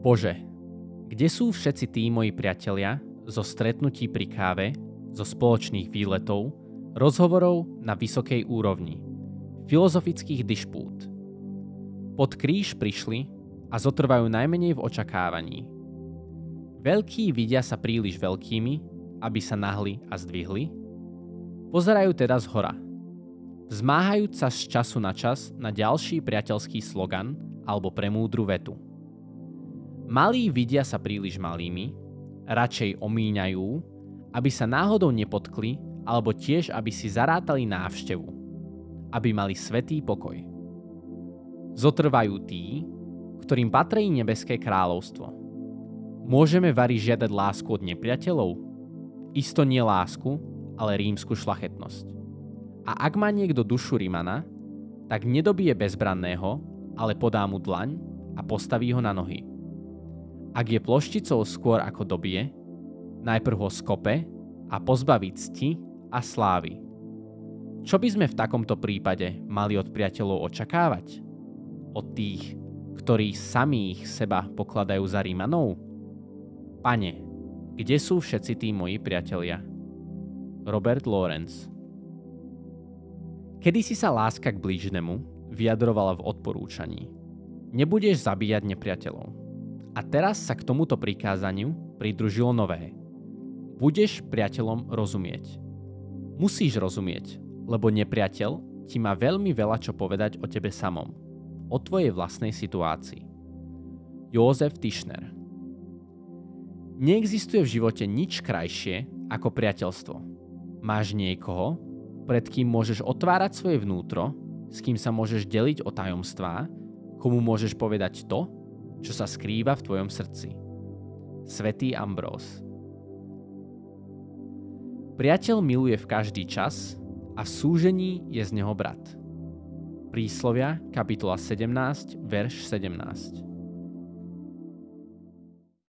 Bože, kde sú všetci tí moji priatelia zo stretnutí pri káve, zo spoločných výletov, rozhovorov na vysokej úrovni, filozofických dišpút? Pod kríž prišli a zotrvajú najmenej v očakávaní. Veľkí vidia sa príliš veľkými, aby sa nahli a zdvihli. Pozerajú teda zhora, vzmáhajúc sa z času na čas na ďalší priateľský slogan alebo premúdru vetu. Malí vidia sa príliš malými, radšej omíňajú, aby sa náhodou nepotkli alebo tiež, aby si zarátali návštevu, aby mali svätý pokoj. Zotrvajú tí, ktorým patrí nebeské kráľovstvo. Môžeme vari žiadať lásku od nepriateľov? Isto nie lásku, ale rímsku šlachetnosť. A ak má niekto dušu Rímana, tak nedobije bezbranného, ale podá mu dlaň a postaví ho na nohy. Ak je plošticou skôr ako dobije, najprv ho skope a pozbaví cti a slávy. Čo by sme v takomto prípade mali od priateľov očakávať? Od tých, ktorí samých seba pokladajú za Rímanov? Pane, kde sú všetci tí moji priatelia? Robert Lawrence. Kedysi sa láska k blížnemu vyjadrovala v odporúčaní: nebudeš zabíjať nepriateľov. A teraz sa k tomuto prikázaniu pridružilo nové: budeš priateľom rozumieť. Musíš rozumieť, lebo nepriateľ ti má veľmi veľa čo povedať o tebe samom, o tvojej vlastnej situácii. Jozef Tischner. Neexistuje v živote nič krajšie ako priateľstvo. Máš niekoho, pred kým môžeš otvárať svoje vnútro, s kým sa môžeš deliť o tajomstvá, komu môžeš povedať to, čo sa skrýva v tvojom srdci. Svätý Ambróz. Priateľ miluje v každý čas a v súžení je z neho brat. Príslovia, kapitola 17, verš 17.